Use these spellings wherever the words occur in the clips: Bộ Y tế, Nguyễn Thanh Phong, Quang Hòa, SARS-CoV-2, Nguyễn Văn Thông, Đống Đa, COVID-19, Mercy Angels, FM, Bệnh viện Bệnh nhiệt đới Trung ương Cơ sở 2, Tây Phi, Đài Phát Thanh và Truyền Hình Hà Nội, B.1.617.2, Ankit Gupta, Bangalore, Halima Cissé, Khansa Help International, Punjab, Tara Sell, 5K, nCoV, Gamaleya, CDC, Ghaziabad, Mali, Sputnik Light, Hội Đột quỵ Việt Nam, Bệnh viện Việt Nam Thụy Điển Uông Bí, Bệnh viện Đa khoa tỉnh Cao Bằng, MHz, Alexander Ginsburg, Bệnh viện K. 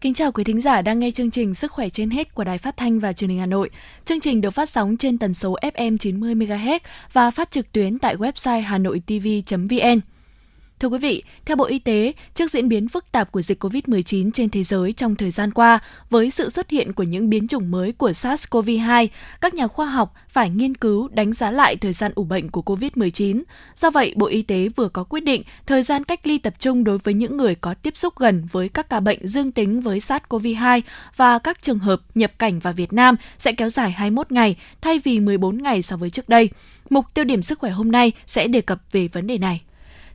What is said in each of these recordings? Kính chào quý thính giả đang nghe chương trình Sức khỏe trên hết của Đài Phát Thanh và Truyền hình Hà Nội. Chương trình được phát sóng trên tần số FM 90 MHz và phát trực tuyến tại website hanoitv.vn. Thưa quý vị, theo Bộ Y tế, trước diễn biến phức tạp của dịch COVID-19 trên thế giới trong thời gian qua, với sự xuất hiện của những biến chủng mới của SARS-CoV-2, các nhà khoa học phải nghiên cứu đánh giá lại thời gian ủ bệnh của COVID-19. Do vậy, Bộ Y tế vừa có quyết định thời gian cách ly tập trung đối với những người có tiếp xúc gần với các ca bệnh dương tính với SARS-CoV-2 và các trường hợp nhập cảnh vào Việt Nam sẽ kéo dài 21 ngày thay vì 14 ngày so với trước đây. Mục tiêu điểm sức khỏe hôm nay sẽ đề cập về vấn đề này.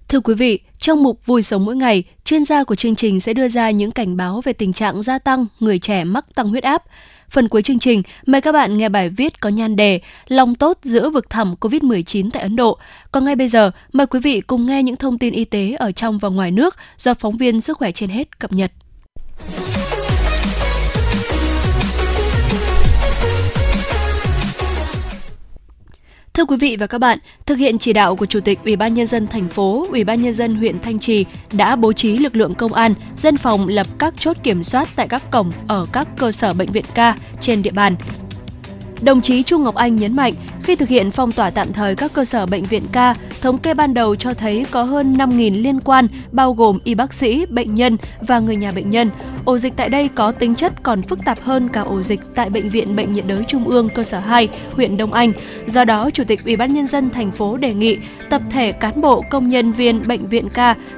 Thưa quý vị, trong mục Vui sống mỗi ngày, chuyên gia của chương trình sẽ đưa ra những cảnh báo về tình trạng gia tăng người trẻ mắc tăng huyết áp. Phần cuối chương trình, mời các bạn nghe bài viết có nhan đề Lòng tốt giữa vực thẳm COVID-19 tại Ấn Độ. Còn ngay bây giờ, mời quý vị cùng nghe những thông tin y tế ở trong và ngoài nước do phóng viên Sức khỏe trên hết cập nhật. Thưa quý vị và các bạn, thực hiện chỉ đạo của Chủ tịch Ủy ban nhân dân thành phố, Ủy ban nhân dân huyện Thanh Trì đã bố trí lực lượng công an, dân phòng lập các chốt kiểm soát tại các cổng ở các cơ sở bệnh viện K trên địa bàn. Đồng chí Trung Ngọc Anh nhấn mạnh, khi thực hiện phong tỏa tạm thời các cơ sở bệnh viện K, thống kê ban đầu cho thấy có hơn 5.000 liên quan, bao gồm y bác sĩ, bệnh nhân và người nhà bệnh nhân. Ổ dịch tại đây có tính chất còn phức tạp hơn cả ổ dịch tại Bệnh viện Bệnh nhiệt đới Trung ương Cơ sở 2, huyện Đông Anh. Do đó, Chủ tịch Ủy ban nhân dân thành phố đề nghị tập thể cán bộ công nhân viên bệnh viện K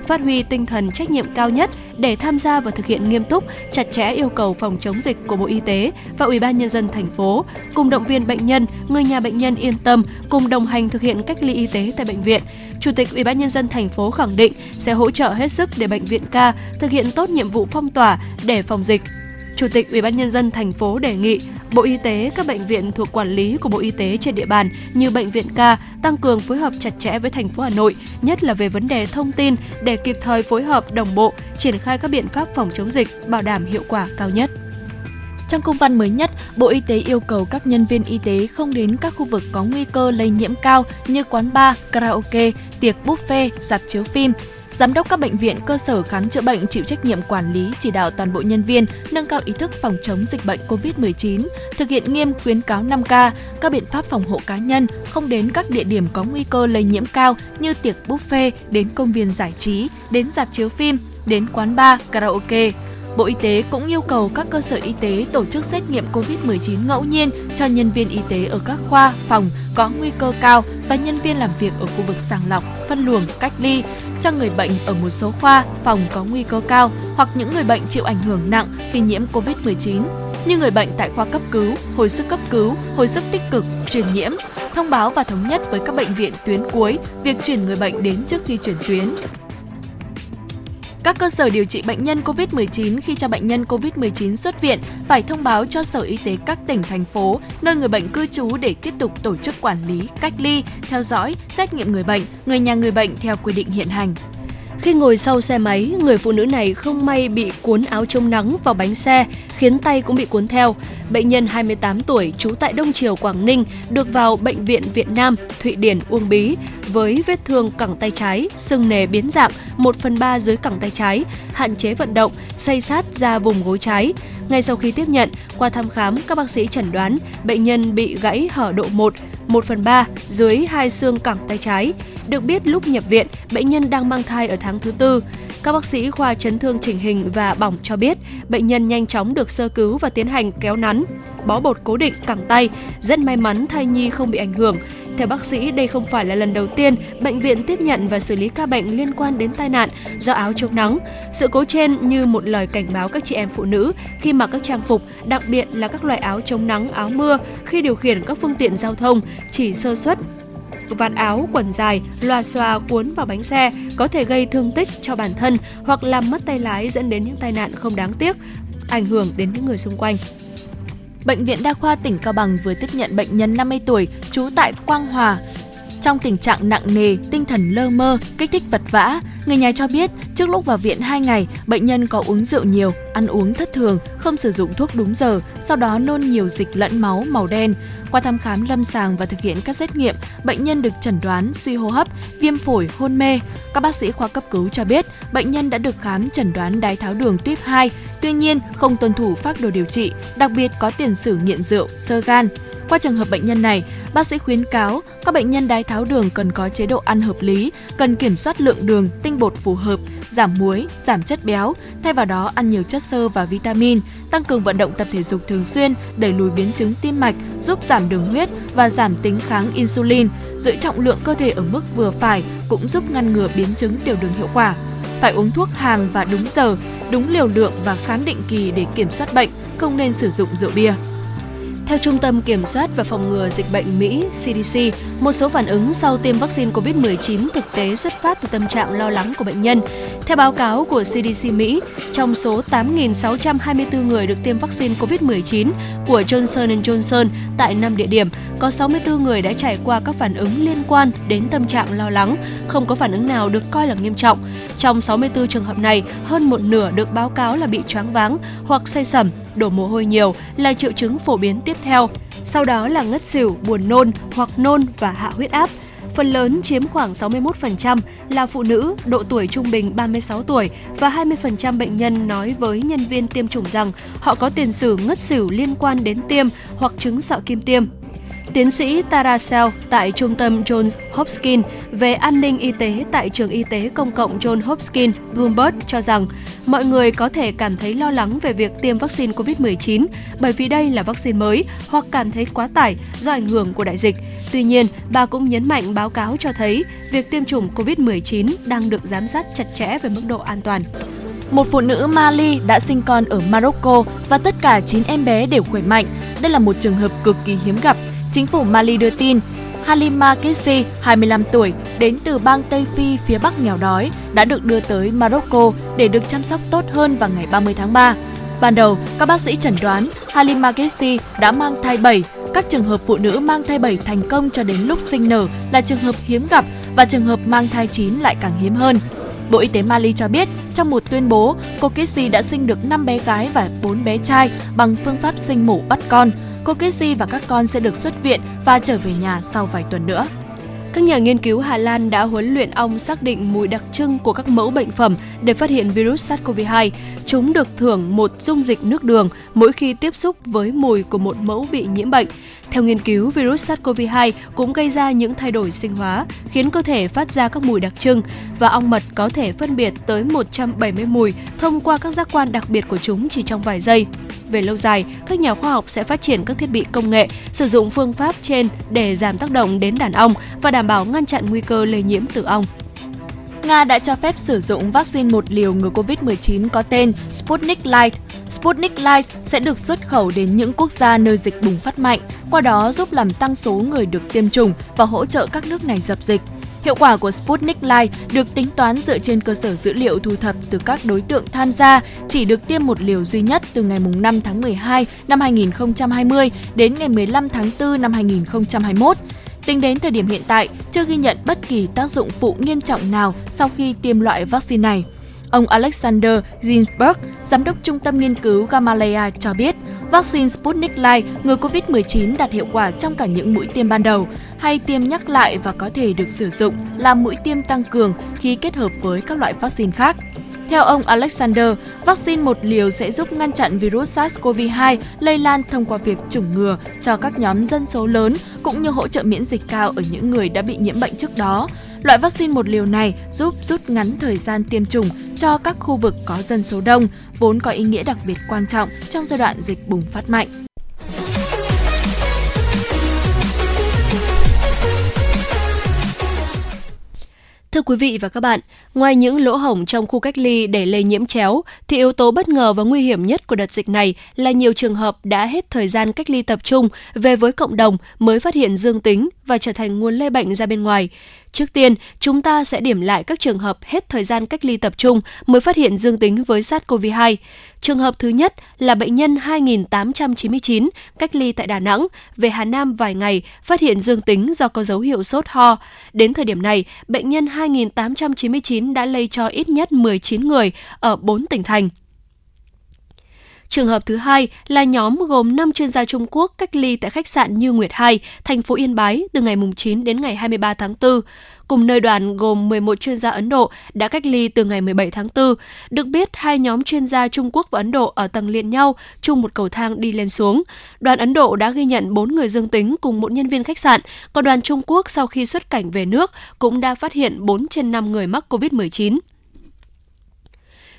phát huy tinh thần trách nhiệm cao nhất để tham gia và thực hiện nghiêm túc, chặt chẽ yêu cầu phòng chống dịch của Bộ Y tế và Ủy ban nhân dân thành phố, cùng động viên bệnh nhân, người nhà bệnh nhân yên tâm cùng đồng hành thực hiện cách ly y tế tại bệnh viện. Chủ tịch Ủy ban nhân dân thành phố khẳng định sẽ hỗ trợ hết sức để bệnh viện K thực hiện tốt nhiệm vụ phong tỏa để phòng dịch. Chủ tịch Ủy ban nhân dân thành phố đề nghị Bộ Y tế, các bệnh viện thuộc quản lý của Bộ Y tế trên địa bàn như bệnh viện K tăng cường phối hợp chặt chẽ với thành phố Hà Nội, nhất là về vấn đề thông tin để kịp thời phối hợp đồng bộ, triển khai các biện pháp phòng chống dịch bảo đảm hiệu quả cao nhất. Trong công văn mới nhất, Bộ Y tế yêu cầu các nhân viên y tế không đến các khu vực có nguy cơ lây nhiễm cao như quán bar, karaoke, tiệc buffet, rạp chiếu phim. Giám đốc các bệnh viện, cơ sở khám chữa bệnh chịu trách nhiệm quản lý, chỉ đạo toàn bộ nhân viên nâng cao ý thức phòng chống dịch bệnh COVID-19, thực hiện nghiêm khuyến cáo 5K, các biện pháp phòng hộ cá nhân, không đến các địa điểm có nguy cơ lây nhiễm cao như tiệc buffet, đến công viên giải trí, đến rạp chiếu phim, đến quán bar, karaoke. Bộ Y tế cũng yêu cầu các cơ sở y tế tổ chức xét nghiệm COVID-19 ngẫu nhiên cho nhân viên y tế ở các khoa, phòng có nguy cơ cao và nhân viên làm việc ở khu vực sàng lọc, phân luồng, cách ly, cho người bệnh ở một số khoa, phòng có nguy cơ cao hoặc những người bệnh chịu ảnh hưởng nặng khi nhiễm COVID-19 như người bệnh tại khoa cấp cứu, hồi sức tích cực, truyền nhiễm. Thông báo và thống nhất với các bệnh viện tuyến cuối việc chuyển người bệnh đến trước khi chuyển tuyến. Các cơ sở điều trị bệnh nhân COVID-19 khi cho bệnh nhân COVID-19 xuất viện phải thông báo cho Sở Y tế các tỉnh, thành phố, nơi người bệnh cư trú để tiếp tục tổ chức quản lý, cách ly, theo dõi, xét nghiệm người bệnh, người nhà người bệnh theo quy định hiện hành. Khi ngồi sau xe máy, người phụ nữ này không may bị cuốn áo chống nắng vào bánh xe, khiến tay cũng bị cuốn theo. Bệnh nhân 28 tuổi, trú tại Đông Triều, Quảng Ninh, được vào Bệnh viện Việt Nam Thụy Điển Uông Bí với vết thương cẳng tay trái, sưng nề biến dạng 1/3 dưới cẳng tay trái, hạn chế vận động, xây xát ra vùng gối trái. Ngay sau khi tiếp nhận, qua thăm khám, các bác sĩ chẩn đoán bệnh nhân bị gãy hở độ 1/3 dưới hai xương cẳng tay trái. Được biết lúc nhập viện, bệnh nhân đang mang thai ở tháng thứ 4. Các bác sĩ khoa chấn thương chỉnh hình và bỏng cho biết, bệnh nhân nhanh chóng được sơ cứu và tiến hành kéo nắn, bó bột cố định cẳng tay. Rất may mắn thai nhi không bị ảnh hưởng. Theo bác sĩ, đây không phải là lần đầu tiên bệnh viện tiếp nhận và xử lý ca bệnh liên quan đến tai nạn do áo chống nắng. Sự cố trên như một lời cảnh báo các chị em phụ nữ khi mặc các trang phục, đặc biệt là các loại áo chống nắng, áo mưa khi điều khiển các phương tiện giao thông, chỉ sơ suất vạt áo, quần dài, loà xòa cuốn vào bánh xe có thể gây thương tích cho bản thân hoặc làm mất tay lái, dẫn đến những tai nạn không đáng tiếc, ảnh hưởng đến những người xung quanh. Bệnh viện Đa khoa tỉnh Cao Bằng vừa tiếp nhận bệnh nhân 50 tuổi trú tại Quang Hòa. Trong tình trạng nặng nề, tinh thần lơ mơ, kích thích vật vã, người nhà cho biết trước lúc vào viện 2 ngày, bệnh nhân có uống rượu nhiều, ăn uống thất thường, không sử dụng thuốc đúng giờ, sau đó nôn nhiều dịch lẫn máu màu đen. Qua thăm khám lâm sàng và thực hiện các xét nghiệm, bệnh nhân được chẩn đoán suy hô hấp, viêm phổi, hôn mê. Các bác sĩ khoa cấp cứu cho biết bệnh nhân đã được khám chẩn đoán đái tháo đường tuyếp 2, tuy nhiên không tuân thủ phác đồ điều trị, đặc biệt có tiền sử nghiện rượu, xơ gan. Qua trường hợp bệnh nhân này, bác sĩ khuyến cáo các bệnh nhân đái tháo đường cần có chế độ ăn hợp lý, cần kiểm soát lượng đường, tinh bột phù hợp, giảm muối, giảm chất béo, thay vào đó ăn nhiều chất xơ và vitamin, tăng cường vận động tập thể dục thường xuyên, đẩy lùi biến chứng tim mạch, giúp giảm đường huyết và giảm tính kháng insulin, giữ trọng lượng cơ thể ở mức vừa phải cũng giúp ngăn ngừa biến chứng tiểu đường hiệu quả. Phải uống thuốc hàng và đúng giờ, đúng liều lượng và khám định kỳ để kiểm soát bệnh, không nên sử dụng rượu bia. Theo Trung tâm Kiểm soát và Phòng ngừa Dịch bệnh Mỹ (CDC), một số phản ứng sau tiêm vaccine COVID-19 thực tế xuất phát từ tâm trạng lo lắng của bệnh nhân. Theo báo cáo của CDC Mỹ, trong số 8.624 người được tiêm vaccine COVID-19 của Johnson & Johnson tại 5 địa điểm, có 64 người đã trải qua các phản ứng liên quan đến tâm trạng lo lắng, không có phản ứng nào được coi là nghiêm trọng. Trong 64 trường hợp này, hơn một nửa được báo cáo là bị choáng váng hoặc say sẩm, đổ mồ hôi nhiều là triệu chứng phổ biến tiếp theo, sau đó là ngất xỉu, buồn nôn hoặc nôn và hạ huyết áp. Phần lớn chiếm khoảng 61% là phụ nữ, độ tuổi trung bình 36 tuổi và 20% bệnh nhân nói với nhân viên tiêm chủng rằng họ có tiền sử ngất xỉu liên quan đến tiêm hoặc chứng sạo kim tiêm. Tiến sĩ Tara Sell tại Trung tâm Johns Hopkins về an ninh y tế tại Trường Y tế Công cộng Johns Hopkins Bloomberg cho rằng mọi người có thể cảm thấy lo lắng về việc tiêm vaccine COVID-19 bởi vì đây là vaccine mới hoặc cảm thấy quá tải do ảnh hưởng của đại dịch. Tuy nhiên, bà cũng nhấn mạnh báo cáo cho thấy việc tiêm chủng COVID-19 đang được giám sát chặt chẽ về mức độ an toàn. Một phụ nữ Mali đã sinh con ở Morocco và tất cả 9 em bé đều khỏe mạnh. Đây là một trường hợp cực kỳ hiếm gặp. Chính phủ Mali đưa tin, Halima Cissé, 25 tuổi, đến từ bang Tây Phi phía Bắc nghèo đói, đã được đưa tới Morocco để được chăm sóc tốt hơn vào ngày 30 tháng 3. Ban đầu, các bác sĩ chẩn đoán Halima Cissé đã mang thai 7. Các trường hợp phụ nữ mang thai 7 thành công cho đến lúc sinh nở là trường hợp hiếm gặp và trường hợp mang thai 9 lại càng hiếm hơn. Bộ Y tế Mali cho biết, trong một tuyên bố, cô Cissé đã sinh được 5 bé gái và 4 bé trai bằng phương pháp sinh mổ bắt con. Cô Casey và các con sẽ được xuất viện và trở về nhà sau vài tuần nữa. Các nhà nghiên cứu Hà Lan đã huấn luyện ong xác định mùi đặc trưng của các mẫu bệnh phẩm để phát hiện virus SARS-CoV-2. Chúng được thưởng một dung dịch nước đường mỗi khi tiếp xúc với mùi của một mẫu bị nhiễm bệnh. Theo nghiên cứu, virus SARS-CoV-2 cũng gây ra những thay đổi sinh hóa, khiến cơ thể phát ra các mùi đặc trưng, và ong mật có thể phân biệt tới 170 mùi thông qua các giác quan đặc biệt của chúng chỉ trong vài giây. Về lâu dài, các nhà khoa học sẽ phát triển các thiết bị công nghệ sử dụng phương pháp trên để giảm tác động đến đàn ong và đảm bảo ngăn chặn nguy cơ lây nhiễm từ ong. Nga đã cho phép sử dụng vaccine một liều ngừa COVID-19 có tên Sputnik Light. Sputnik Light sẽ được xuất khẩu đến những quốc gia nơi dịch bùng phát mạnh, qua đó giúp làm tăng số người được tiêm chủng và hỗ trợ các nước này dập dịch. Hiệu quả của Sputnik Light được tính toán dựa trên cơ sở dữ liệu thu thập từ các đối tượng tham gia chỉ được tiêm một liều duy nhất từ ngày 5 tháng 12 năm 2020 đến ngày 15 tháng 4 năm 2021. Tính đến thời điểm hiện tại, chưa ghi nhận bất kỳ tác dụng phụ nghiêm trọng nào sau khi tiêm loại vaccine này. Ông Alexander Ginsburg, Giám đốc Trung tâm Nghiên cứu Gamaleya cho biết, vaccine Sputnik Light ngừa COVID-19 đạt hiệu quả trong cả những mũi tiêm ban đầu hay tiêm nhắc lại và có thể được sử dụng làm mũi tiêm tăng cường khi kết hợp với các loại vaccine khác. Theo ông Alexander, vaccine một liều sẽ giúp ngăn chặn virus SARS-CoV-2 lây lan thông qua việc chủng ngừa cho các nhóm dân số lớn cũng như hỗ trợ miễn dịch cao ở những người đã bị nhiễm bệnh trước đó. Loại vaccine một liều này giúp rút ngắn thời gian tiêm chủng cho các khu vực có dân số đông, vốn có ý nghĩa đặc biệt quan trọng trong giai đoạn dịch bùng phát mạnh. Thưa quý vị và các bạn, ngoài những lỗ hổng trong khu cách ly để lây nhiễm chéo, thì yếu tố bất ngờ và nguy hiểm nhất của đợt dịch này là nhiều trường hợp đã hết thời gian cách ly tập trung về với cộng đồng mới phát hiện dương tính và trở thành nguồn lây bệnh ra bên ngoài. Trước tiên, chúng ta sẽ điểm lại các trường hợp hết thời gian cách ly tập trung mới phát hiện dương tính với SARS-CoV-2. Trường hợp thứ nhất là bệnh nhân 2899 cách ly tại Đà Nẵng, về Hà Nam vài ngày, phát hiện dương tính do có dấu hiệu sốt ho. Đến thời điểm này, bệnh nhân 2899 đã lây cho ít nhất 19 người ở 4 tỉnh thành. Trường hợp thứ hai là nhóm gồm 5 chuyên gia Trung Quốc cách ly tại khách sạn Như Nguyệt 2, thành phố Yên Bái từ ngày 9 đến ngày 23 tháng 4. Cùng nơi đoàn gồm 11 chuyên gia Ấn Độ đã cách ly từ ngày 17 tháng 4. Được biết, hai nhóm chuyên gia Trung Quốc và Ấn Độ ở tầng liền nhau, chung một cầu thang đi lên xuống. Đoàn Ấn Độ đã ghi nhận 4 người dương tính cùng một nhân viên khách sạn, còn đoàn Trung Quốc sau khi xuất cảnh về nước cũng đã phát hiện 4 trên 5 người mắc COVID-19.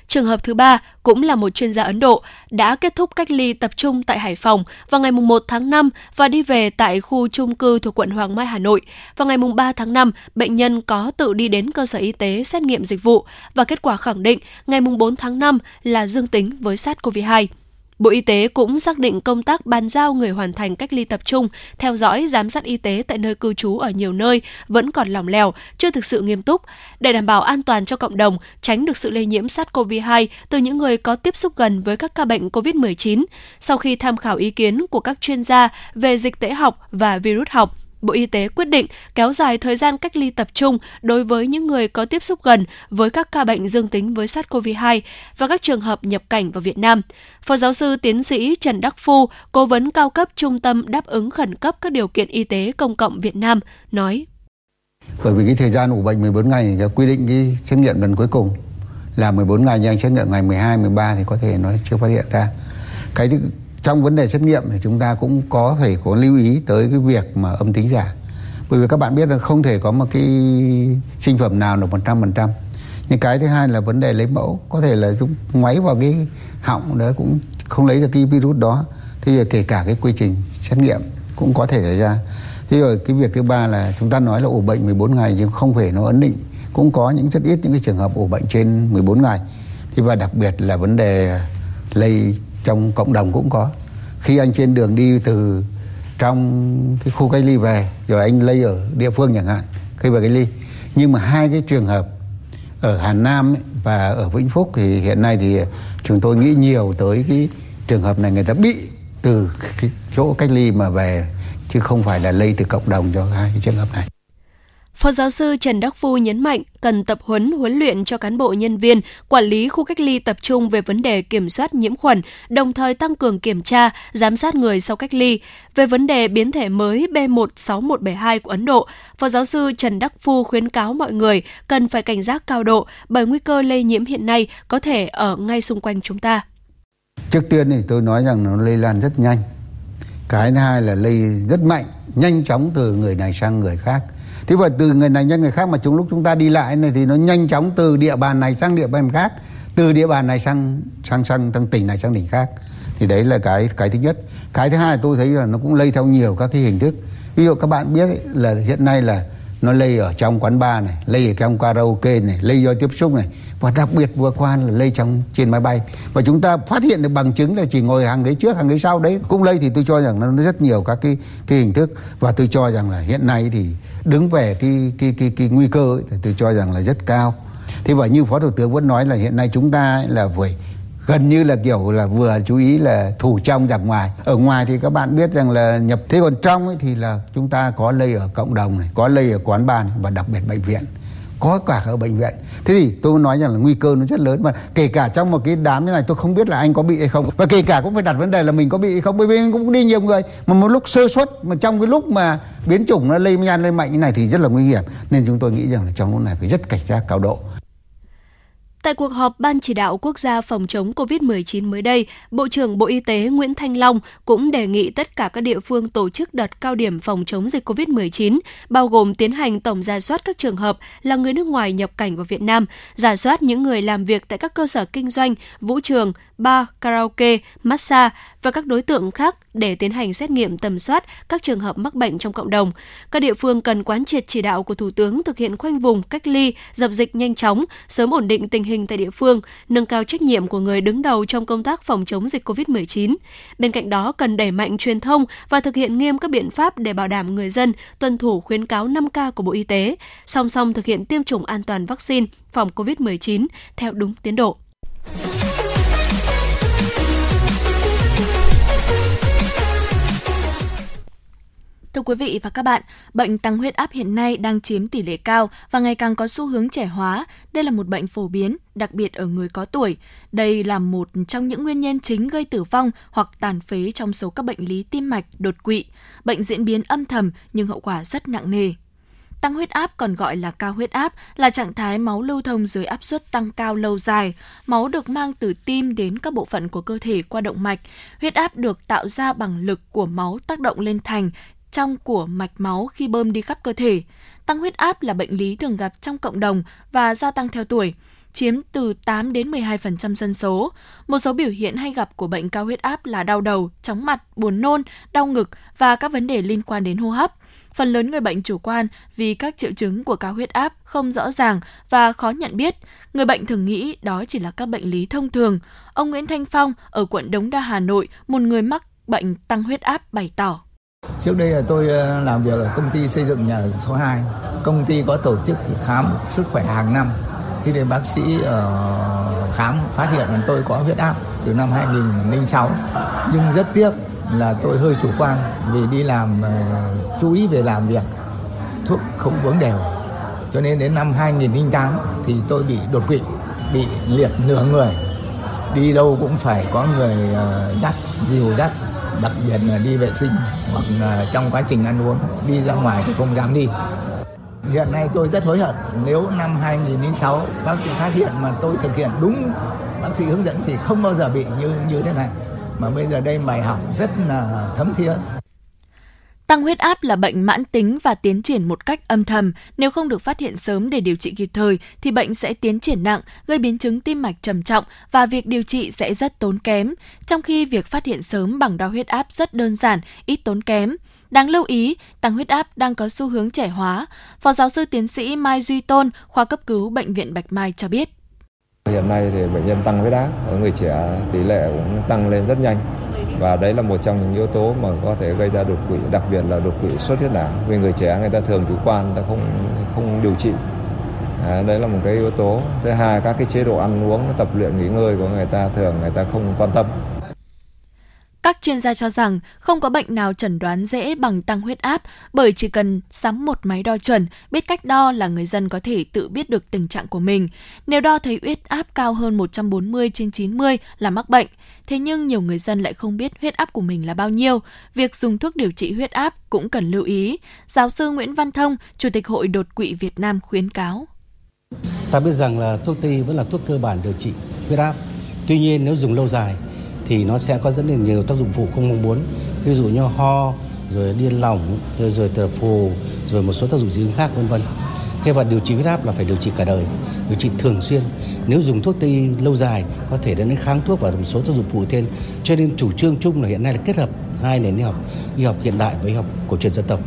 Trường hợp thứ ba cũng là một chuyên gia Ấn Độ đã kết thúc cách ly tập trung tại Hải Phòng vào ngày 1 tháng 5 và đi về tại khu chung cư thuộc quận Hoàng Mai, Hà Nội. Vào ngày 3 tháng 5, bệnh nhân có tự đi đến cơ sở y tế xét nghiệm dịch vụ và kết quả khẳng định ngày 4 tháng 5 là dương tính với SARS-CoV-2. Bộ Y tế cũng xác định công tác bàn giao người hoàn thành cách ly tập trung, theo dõi giám sát y tế tại nơi cư trú ở nhiều nơi vẫn còn lỏng lẻo, chưa thực sự nghiêm túc. Để đảm bảo an toàn cho cộng đồng, tránh được sự lây nhiễm SARS-CoV-2 từ những người có tiếp xúc gần với các ca bệnh COVID-19, sau khi tham khảo ý kiến của các chuyên gia về dịch tễ học và virus học, Bộ Y tế quyết định kéo dài thời gian cách ly tập trung đối với những người có tiếp xúc gần với các ca bệnh dương tính với SARS-CoV-2 và các trường hợp nhập cảnh vào Việt Nam. Phó giáo sư tiến sĩ Trần Đắc Phu, cố vấn cao cấp Trung tâm Đáp ứng Khẩn cấp các điều kiện y tế công cộng Việt Nam, nói. Bởi vì cái thời gian ủ bệnh 14 ngày thì quy định cái xét nghiệm lần cuối cùng là 14 ngày, nhưng xét nghiệm ngày 12, 13 thì có thể nó chưa phát hiện ra. Trong vấn đề xét nghiệm thì chúng ta cũng có thể có lưu ý tới cái việc mà âm tính giả. Bởi vì các bạn biết là không thể có một cái sinh phẩm nào được 100%. Nhưng cái thứ hai là vấn đề lấy mẫu. Có thể là chúng ngoáy vào cái họng đó cũng không lấy được cái virus đó. Thế rồi kể cả cái quy trình xét nghiệm cũng có thể xảy ra. Thế rồi cái việc thứ ba là chúng ta nói là ổ bệnh 14 ngày chứ không phải nó ấn định. Cũng có những rất ít những cái trường hợp ổ bệnh trên 14 ngày. Thế và đặc biệt là vấn đề lây trong cộng đồng cũng có. Khi anh trên đường đi từ trong cái khu cách ly về, rồi anh lây ở địa phương chẳng hạn, khi về cách ly. Nhưng mà hai cái trường hợp ở Hà Nam ấy, và ở Vĩnh Phúc thì hiện nay thì chúng tôi nghĩ nhiều tới cái trường hợp này, người ta bị từ cái chỗ cách ly mà về, chứ không phải là lây từ cộng đồng cho hai cái trường hợp này. Phó giáo sư Trần Đắc Phu nhấn mạnh cần tập huấn luyện cho cán bộ nhân viên, quản lý khu cách ly tập trung về vấn đề kiểm soát nhiễm khuẩn, đồng thời tăng cường kiểm tra, giám sát người sau cách ly. Về vấn đề biến thể mới B.1.617.2 của Ấn Độ, Phó giáo sư Trần Đắc Phu khuyến cáo mọi người cần phải cảnh giác cao độ bởi nguy cơ lây nhiễm hiện nay có thể ở ngay xung quanh chúng ta. Trước tiên thì tôi nói rằng nó lây lan rất nhanh. Cái thứ hai là lây rất mạnh, nhanh chóng từ người này sang người khác. Thế và từ người này sang người khác mà lúc chúng ta đi lại này thì nó nhanh chóng từ địa bàn này sang địa bàn khác, từ địa bàn này sang tỉnh này sang tỉnh khác. Thì đấy là cái thứ nhất. Cái thứ hai tôi thấy là nó cũng lây theo nhiều các cái hình thức. Ví dụ các bạn biết ấy, là hiện nay là nó lây ở trong quán bar này, lây ở trong karaoke này, lây do tiếp xúc này, và đặc biệt vừa qua là lây trên máy bay. Và chúng ta phát hiện được bằng chứng là chỉ ngồi hàng ghế trước, hàng ghế sau đấy cũng lây, thì tôi cho rằng nó rất nhiều các cái hình thức. Và tôi cho rằng là hiện nay thì đứng về cái nguy cơ ấy, tôi cho rằng là rất cao. Thế và như Phó Thủ tướng vẫn nói là hiện nay chúng ta ấy là phải gần như là kiểu là vừa chú ý là thủ trong giảm ngoài. Ở ngoài thì các bạn biết rằng là nhập, thế còn trong ấy thì là chúng ta có lây ở cộng đồng này, có lây ở quán bar này, và đặc biệt bệnh viện, có cả ở bệnh viện. Thế thì tôi nói rằng là nguy cơ nó rất lớn, mà kể cả trong một cái đám như này tôi không biết là anh có bị hay không, và kể cả cũng phải đặt vấn đề là mình có bị hay không, bởi vì mình cũng đi nhiều người mà một lúc sơ suất, mà trong cái lúc mà biến chủng nó lây lan lên mạnh như này thì rất là nguy hiểm, nên chúng tôi nghĩ rằng là trong lúc này phải rất cảnh giác cao độ. Tại cuộc họp Ban Chỉ đạo Quốc gia phòng chống COVID-19 mới đây, Bộ trưởng Bộ Y tế Nguyễn Thanh Long cũng đề nghị tất cả các địa phương tổ chức đợt cao điểm phòng chống dịch COVID-19, bao gồm tiến hành tổng rà soát các trường hợp là người nước ngoài nhập cảnh vào Việt Nam, rà soát những người làm việc tại các cơ sở kinh doanh, vũ trường, bar, karaoke, massage và các đối tượng khác để tiến hành xét nghiệm tầm soát các trường hợp mắc bệnh trong cộng đồng. Các địa phương cần quán triệt chỉ đạo của Thủ tướng thực hiện khoanh vùng, cách ly, dập dịch nhanh chóng, sớm ổn định tình hình tại địa phương, nâng cao trách nhiệm của người đứng đầu trong công tác phòng chống dịch COVID-19. Bên cạnh đó, cần đẩy mạnh truyền thông và thực hiện nghiêm các biện pháp để bảo đảm người dân tuân thủ khuyến cáo 5K của Bộ Y tế, song song thực hiện tiêm chủng an toàn vaccine phòng COVID-19 theo đúng tiến độ. Thưa quý vị và các bạn, bệnh tăng huyết áp hiện nay đang chiếm tỷ lệ cao và ngày càng có xu hướng trẻ hóa. Đây là một bệnh phổ biến, đặc biệt ở người có tuổi. Đây là một trong những nguyên nhân chính gây tử vong hoặc tàn phế trong số các bệnh lý tim mạch, đột quỵ. Bệnh diễn biến âm thầm nhưng hậu quả rất nặng nề. Tăng huyết áp còn gọi là cao huyết áp là trạng thái máu lưu thông dưới áp suất tăng cao lâu dài. Máu được mang từ tim đến các bộ phận của cơ thể qua động mạch. Huyết áp được tạo ra bằng lực của máu tác động lên thành trong của mạch máu khi bơm đi khắp cơ thể. Tăng huyết áp là bệnh lý thường gặp trong cộng đồng và gia tăng theo tuổi, chiếm từ 8 đến 12% dân số. Một số biểu hiện hay gặp của bệnh cao huyết áp là đau đầu, chóng mặt, buồn nôn, đau ngực và các vấn đề liên quan đến hô hấp. Phần lớn người bệnh chủ quan vì các triệu chứng của cao huyết áp không rõ ràng và khó nhận biết. Người bệnh thường nghĩ đó chỉ là các bệnh lý thông thường. Ông Nguyễn Thanh Phong ở quận Đống Đa, Hà Nội, một người mắc bệnh tăng huyết áp bày tỏ. Trước đây là tôi làm việc ở công ty xây dựng nhà số 2. Công ty có tổ chức khám sức khỏe hàng năm. Khi đến bác sĩ khám phát hiện là tôi có huyết áp từ năm 2006. Nhưng rất tiếc là tôi hơi chủ quan vì đi làm chú ý về làm việc, thuốc không uống đều. Cho nên đến năm 2008 thì tôi bị đột quỵ, bị liệt nửa người. Đi đâu cũng phải có người dắt, dìu dắt. Đặc biệt là đi vệ sinh hoặc là trong quá trình ăn uống, đi ra ngoài thì không dám đi. Hiện nay tôi rất hối hận, nếu năm 2006 bác sĩ phát hiện mà tôi thực hiện đúng bác sĩ hướng dẫn thì không bao giờ bị như thế này. Mà bây giờ đây bài học rất là thấm thía. Tăng huyết áp là bệnh mãn tính và tiến triển một cách âm thầm. Nếu không được phát hiện sớm để điều trị kịp thời thì bệnh sẽ tiến triển nặng, gây biến chứng tim mạch trầm trọng và việc điều trị sẽ rất tốn kém. Trong khi việc phát hiện sớm bằng đo huyết áp rất đơn giản, ít tốn kém. Đáng lưu ý, tăng huyết áp đang có xu hướng trẻ hóa. Phó giáo sư tiến sĩ Mai Duy Tôn, khoa cấp cứu Bệnh viện Bạch Mai cho biết. Hiện nay thì bệnh nhân tăng huyết áp ở người trẻ tỷ lệ cũng tăng lên rất nhanh. Và đấy là một trong những yếu tố mà có thể gây ra đột quỵ, đặc biệt là đột quỵ xuất huyết não. Vì người trẻ người ta thường chủ quan, người ta không điều trị. Đấy là một cái yếu tố. Thứ hai, các cái chế độ ăn uống, tập luyện nghỉ ngơi của người ta thường người ta không quan tâm. Các chuyên gia cho rằng không có bệnh nào chẩn đoán dễ bằng tăng huyết áp, bởi chỉ cần sắm một máy đo chuẩn, biết cách đo là người dân có thể tự biết được tình trạng của mình. Nếu đo thấy huyết áp cao hơn 140/90 là mắc bệnh. Thế nhưng nhiều người dân lại không biết huyết áp của mình là bao nhiêu. Việc dùng thuốc điều trị huyết áp cũng cần lưu ý. Giáo sư Nguyễn Văn Thông, Chủ tịch Hội Đột quỵ Việt Nam khuyến cáo. Ta biết rằng là thuốc tây vẫn là thuốc cơ bản điều trị huyết áp. Tuy nhiên nếu dùng lâu dài thì nó sẽ có dẫn đến nhiều tác dụng phụ không mong muốn. Ví dụ như ho, rồi điên lỏng, rồi tờ phù, rồi một số tác dụng dị ứng khác v.v. Thế và điều trị huyết áp là phải điều trị cả đời, điều trị thường xuyên. Nếu dùng thuốc tây y lâu dài có thể đến kháng thuốc và một số tác dụng phụ thêm. Cho nên chủ trương chung là hiện nay là kết hợp hai nền y học hiện đại với y học cổ truyền dân tộc.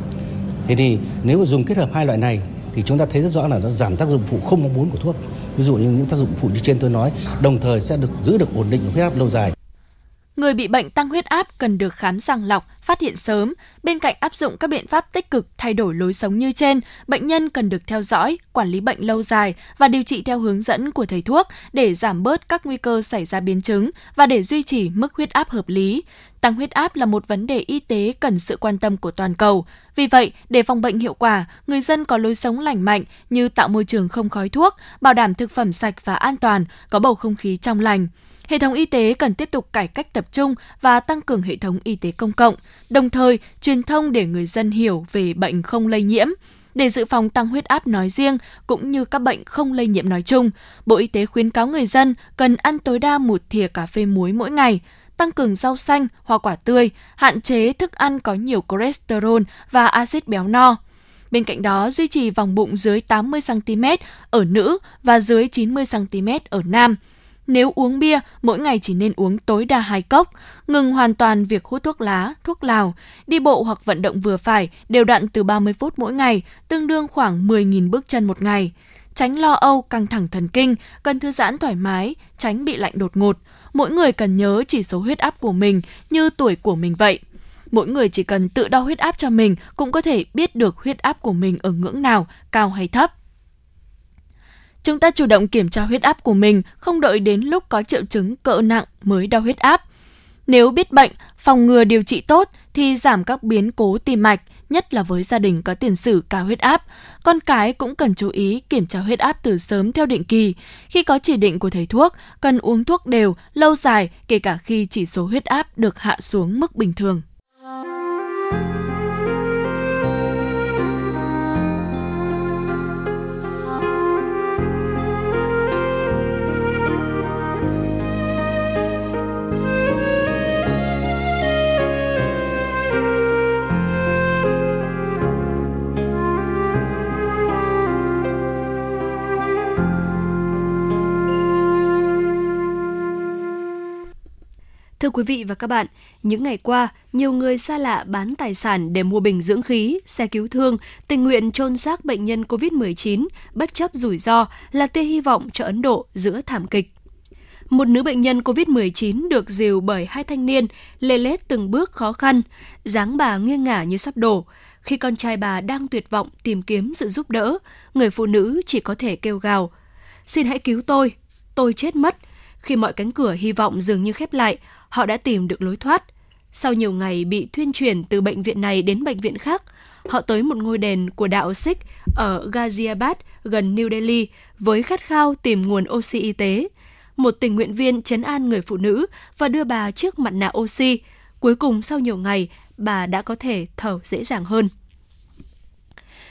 Thế thì nếu mà dùng kết hợp hai loại này thì chúng ta thấy rất rõ là nó giảm tác dụng phụ không mong muốn của thuốc. Ví dụ như những tác dụng phụ như trên tôi nói, đồng thời sẽ được giữ được ổn định của huyết áp lâu dài. Người bị bệnh tăng huyết áp cần được khám sàng lọc, phát hiện sớm. Bên cạnh áp dụng các biện pháp tích cực thay đổi lối sống như trên, bệnh nhân cần được theo dõi, quản lý bệnh lâu dài và điều trị theo hướng dẫn của thầy thuốc để giảm bớt các nguy cơ xảy ra biến chứng và để duy trì mức huyết áp hợp lý. Tăng huyết áp là một vấn đề y tế cần sự quan tâm của toàn cầu. Vì vậy, để phòng bệnh hiệu quả, người dân có lối sống lành mạnh như tạo môi trường không khói thuốc, bảo đảm thực phẩm sạch và an toàn, có bầu không khí trong lành. Hệ thống y tế cần tiếp tục cải cách tập trung và tăng cường hệ thống y tế công cộng, đồng thời truyền thông để người dân hiểu về bệnh không lây nhiễm, để dự phòng tăng huyết áp nói riêng cũng như các bệnh không lây nhiễm nói chung. Bộ Y tế khuyến cáo người dân cần ăn tối đa một thìa cà phê muối mỗi ngày, tăng cường rau xanh, hoa quả tươi, hạn chế thức ăn có nhiều cholesterol và axit béo no. Bên cạnh đó, duy trì vòng bụng dưới 80cm ở nữ và dưới 90cm ở nam. Nếu uống bia, mỗi ngày chỉ nên uống tối đa 2 cốc, ngừng hoàn toàn việc hút thuốc lá, thuốc lào, đi bộ hoặc vận động vừa phải đều đặn từ 30 phút mỗi ngày, tương đương khoảng 10.000 bước chân một ngày. tránh lo âu, căng thẳng thần kinh, cần thư giãn thoải mái, tránh bị lạnh đột ngột. Mỗi người cần nhớ chỉ số huyết áp của mình như tuổi của mình vậy. Mỗi người chỉ cần tự đo huyết áp cho mình cũng có thể biết được huyết áp của mình ở ngưỡng nào, cao hay thấp. Chúng ta chủ động kiểm tra huyết áp của mình, không đợi đến lúc có triệu chứng cỡ nặng mới đo huyết áp. Nếu biết bệnh, phòng ngừa điều trị tốt thì giảm các biến cố tim mạch, nhất là với gia đình có tiền sử cao huyết áp. Con cái cũng cần chú ý kiểm tra huyết áp từ sớm theo định kỳ. Khi có chỉ định của thầy thuốc, cần uống thuốc đều, lâu dài, kể cả khi chỉ số huyết áp được hạ xuống mức bình thường. Thưa quý vị và các bạn, những ngày qua, nhiều người xa lạ bán tài sản để mua bình dưỡng khí, xe cứu thương, tình nguyện chôn xác bệnh nhân COVID-19, bất chấp rủi ro là tia hy vọng cho Ấn Độ giữa thảm kịch. Một nữ bệnh nhân COVID-19 được dìu bởi hai thanh niên, lê lết từng bước khó khăn, dáng bà nghiêng ngả như sắp đổ. Khi con trai bà đang tuyệt vọng tìm kiếm sự giúp đỡ, người phụ nữ chỉ có thể kêu gào, "Xin hãy cứu tôi chết mất." Khi mọi cánh cửa hy vọng dường như khép lại, họ đã tìm được lối thoát. Sau nhiều ngày bị thuyên chuyển từ bệnh viện này đến bệnh viện khác, họ tới một ngôi đền của đạo Sikh ở Ghaziabad gần New Delhi với khát khao tìm nguồn oxy y tế. Một tình nguyện viên trấn an người phụ nữ và đưa bà chiếc mặt nạ oxy. Cuối cùng sau nhiều ngày, bà đã có thể thở dễ dàng hơn.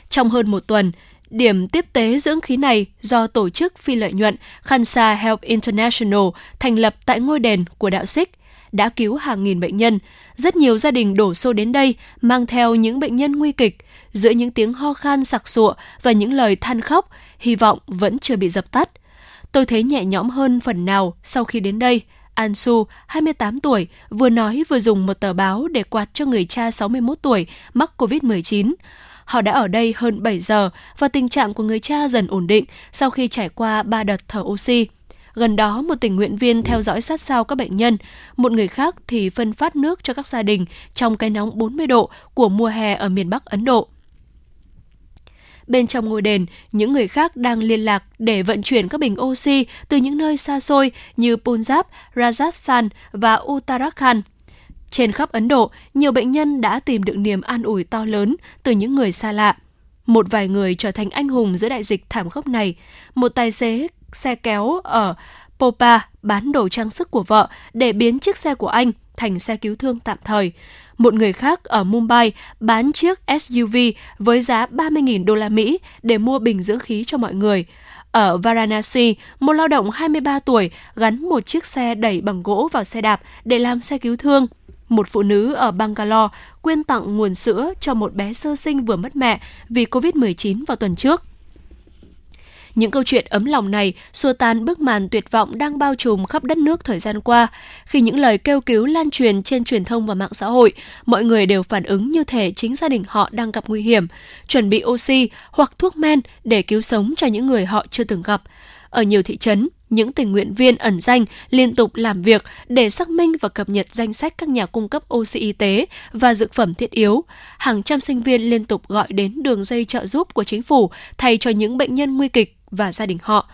Trong hơn một tuần, điểm tiếp tế dưỡng khí này do tổ chức phi lợi nhuận Khansa Help International thành lập tại ngôi đền của đạo Sikh đã cứu hàng nghìn bệnh nhân. Rất nhiều gia đình đổ xô đến đây mang theo những bệnh nhân nguy kịch. Giữa những tiếng ho khan sặc sụa và những lời than khóc, hy vọng vẫn chưa bị dập tắt. "Tôi thấy nhẹ nhõm hơn phần nào sau khi đến đây," Ansu, 28 tuổi, vừa nói vừa dùng một tờ báo để quạt cho người cha 61 tuổi mắc COVID-19. Họ đã ở đây hơn 7 giờ và tình trạng của người cha dần ổn định sau khi trải qua 3 đợt thở oxy. Gần đó, một tình nguyện viên theo dõi sát sao các bệnh nhân, một người khác thì phân phát nước cho các gia đình trong cái nóng 40 độ của mùa hè ở miền Bắc Ấn Độ. Bên trong ngôi đền, những người khác đang liên lạc để vận chuyển các bình oxy từ những nơi xa xôi như Punjab, Rajasthan và Uttarakhand. Trên khắp Ấn Độ, nhiều bệnh nhân đã tìm được niềm an ủi to lớn từ những người xa lạ. Một vài người trở thành anh hùng giữa đại dịch thảm khốc này. Một tài xế xe kéo ở Popa bán đồ trang sức của vợ để biến chiếc xe của anh thành xe cứu thương tạm thời. Một người khác ở Mumbai bán chiếc SUV với giá $30,000 để mua bình dưỡng khí cho mọi người. Ở Varanasi, một lao động 23 tuổi gắn một chiếc xe đẩy bằng gỗ vào xe đạp để làm xe cứu thương. Một phụ nữ ở Bangalore quyên tặng nguồn sữa cho một bé sơ sinh vừa mất mẹ vì COVID-19 vào tuần trước. Những câu chuyện ấm lòng này xua tan bức màn tuyệt vọng đang bao trùm khắp đất nước thời gian qua. Khi những lời kêu cứu lan truyền trên truyền thông và mạng xã hội, mọi người đều phản ứng như thể chính gia đình họ đang gặp nguy hiểm, chuẩn bị oxy hoặc thuốc men để cứu sống cho những người họ chưa từng gặp. Ở nhiều thị trấn, những tình nguyện viên ẩn danh liên tục làm việc để xác minh và cập nhật danh sách các nhà cung cấp oxy y tế và dược phẩm thiết yếu. Hàng trăm sinh viên liên tục gọi đến đường dây trợ giúp của chính phủ thay cho những bệnh nhân nguy kịch và gia đình họ.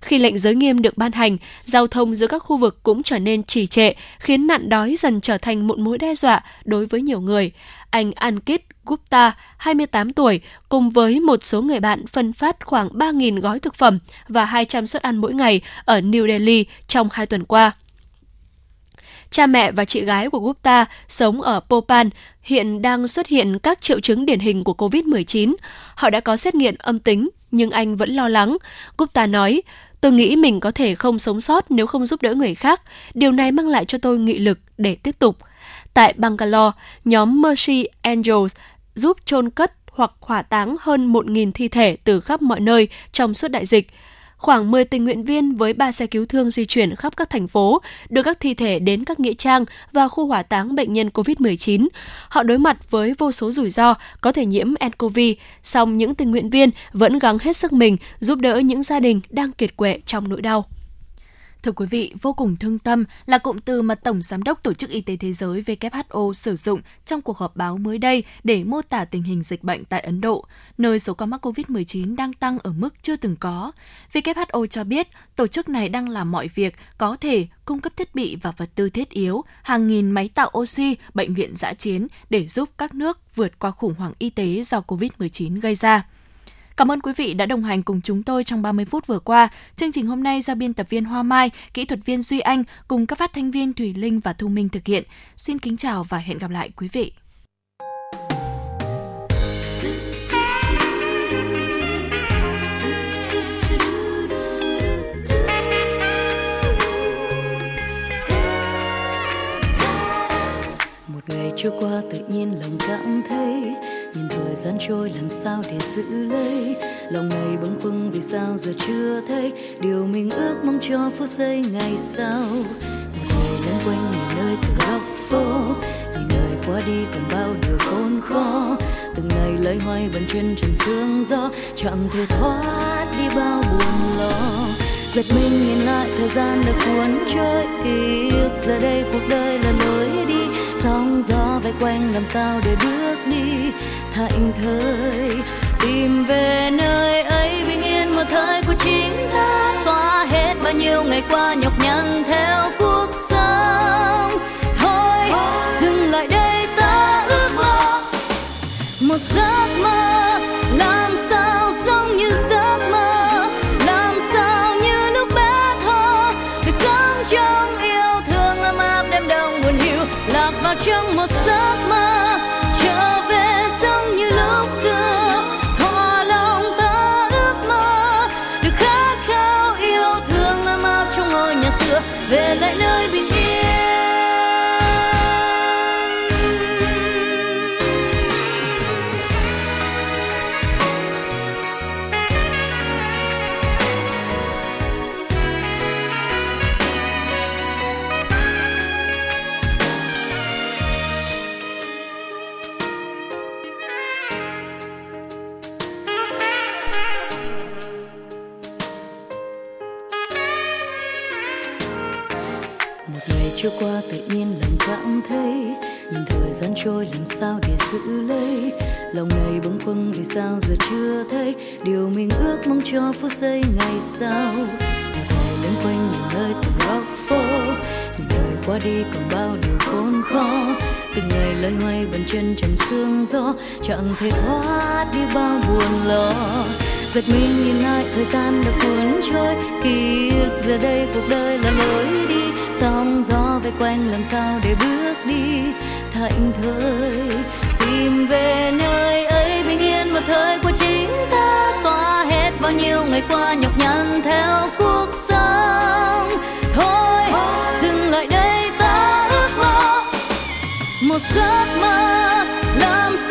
Khi lệnh giới nghiêm được ban hành, giao thông giữa các khu vực cũng trở nên trì trệ, khiến nạn đói dần trở thành một mối đe dọa đối với nhiều người. Anh Ankit Gupta, 28 tuổi, cùng với một số người bạn phân phát khoảng 3.000 gói thực phẩm và 200 suất ăn mỗi ngày ở New Delhi trong 2 tuần qua. Cha mẹ và chị gái của Gupta sống ở Popan, hiện đang xuất hiện các triệu chứng điển hình của COVID-19. Họ đã có xét nghiệm âm tính, nhưng anh vẫn lo lắng. Gupta nói, "Tôi nghĩ mình có thể không sống sót nếu không giúp đỡ người khác. Điều này mang lại cho tôi nghị lực để tiếp tục." Tại Bangalore, nhóm Mercy Angels giúp chôn cất hoặc hỏa táng hơn 1.000 thi thể từ khắp mọi nơi trong suốt đại dịch. khoảng 10 tình nguyện viên với 3 xe cứu thương di chuyển khắp các thành phố, đưa các thi thể đến các nghĩa trang và khu hỏa táng bệnh nhân COVID-19. Họ đối mặt với vô số rủi ro có thể nhiễm nCoV, song những tình nguyện viên vẫn gắng hết sức mình giúp đỡ những gia đình đang kiệt quệ trong nỗi đau. Thưa quý vị, vô cùng thương tâm là cụm từ mà Tổng Giám đốc Tổ chức Y tế Thế giới WHO sử dụng trong cuộc họp báo mới đây để mô tả tình hình dịch bệnh tại Ấn Độ, nơi số ca mắc COVID-19 đang tăng ở mức chưa từng có. WHO cho biết, tổ chức này đang làm mọi việc có thể cung cấp thiết bị và vật tư thiết yếu, hàng nghìn máy tạo oxy, bệnh viện dã chiến để giúp các nước vượt qua khủng hoảng y tế do COVID-19 gây ra. Cảm ơn quý vị đã đồng hành cùng chúng tôi trong 30 phút vừa qua. Chương trình hôm nay do biên tập viên Hoa Mai, kỹ thuật viên Duy Anh cùng các phát thanh viên Thùy Linh và Thu Minh thực hiện. Xin kính chào và hẹn gặp lại quý vị. Một ngày trôi qua tự nhiên lòng cảm thấy thời gian trôi làm sao để giữ lấy, lòng này bâng khuâng vì sao giờ chưa thấy điều mình ước mong cho phút giây ngày sau. Một ngày lăn quanh nhiều nơi từng góc phố, vì đời qua đi còn bao điều khốn khó, từng ngày loay hoay bần chân trần sương gió, chẳng thể thoát đi bao buồn lo. Giật mình nhìn lại thời gian đã cuốn trôi ký ức, giờ đây cuộc đời là lối đi, sóng gió vây quanh làm sao để bước đi thành thời tìm về nơi ấy bình yên một thời của chính ta, xóa hết bao nhiêu ngày qua nhọc nhằn theo cuộc sống. Thôi dừng lại đây ta ước mơ một giấc mơ, làm sao sống như giấc mơ, làm sao như lúc bé thơ, được sống trong yêu thương ấm áp đêm đông buồn hiu, lạc vào trong một giấc mơ. Trôi qua tự nhiên lòng cảm thấy nhìn thời gian trôi làm sao để giữ lấy, lòng này bâng khuâng vì sao giờ chưa thấy điều mình ước mong cho phút giây ngày sau. Một ngày lăn quanh nhiều nơi từng góc phố, nhìn đời qua đi còn bao điều khốn khó, từng ngày loay hoay bần chân trần sương gió, chẳng thể thoát đi bao buồn lo. Giật mình nhìn lại thời gian đã cuốn trôi ký ức, giờ đây cuộc đời là lối đi, sóng gió vây quanh làm sao để bước đi thảnh thơi tìm về nơi ấy bình yên một thời của chính ta, xóa hết bao nhiêu ngày qua nhọc nhằn theo cuộc sống. Thôi dừng lại đây ta ước mơ một giấc mơ, làm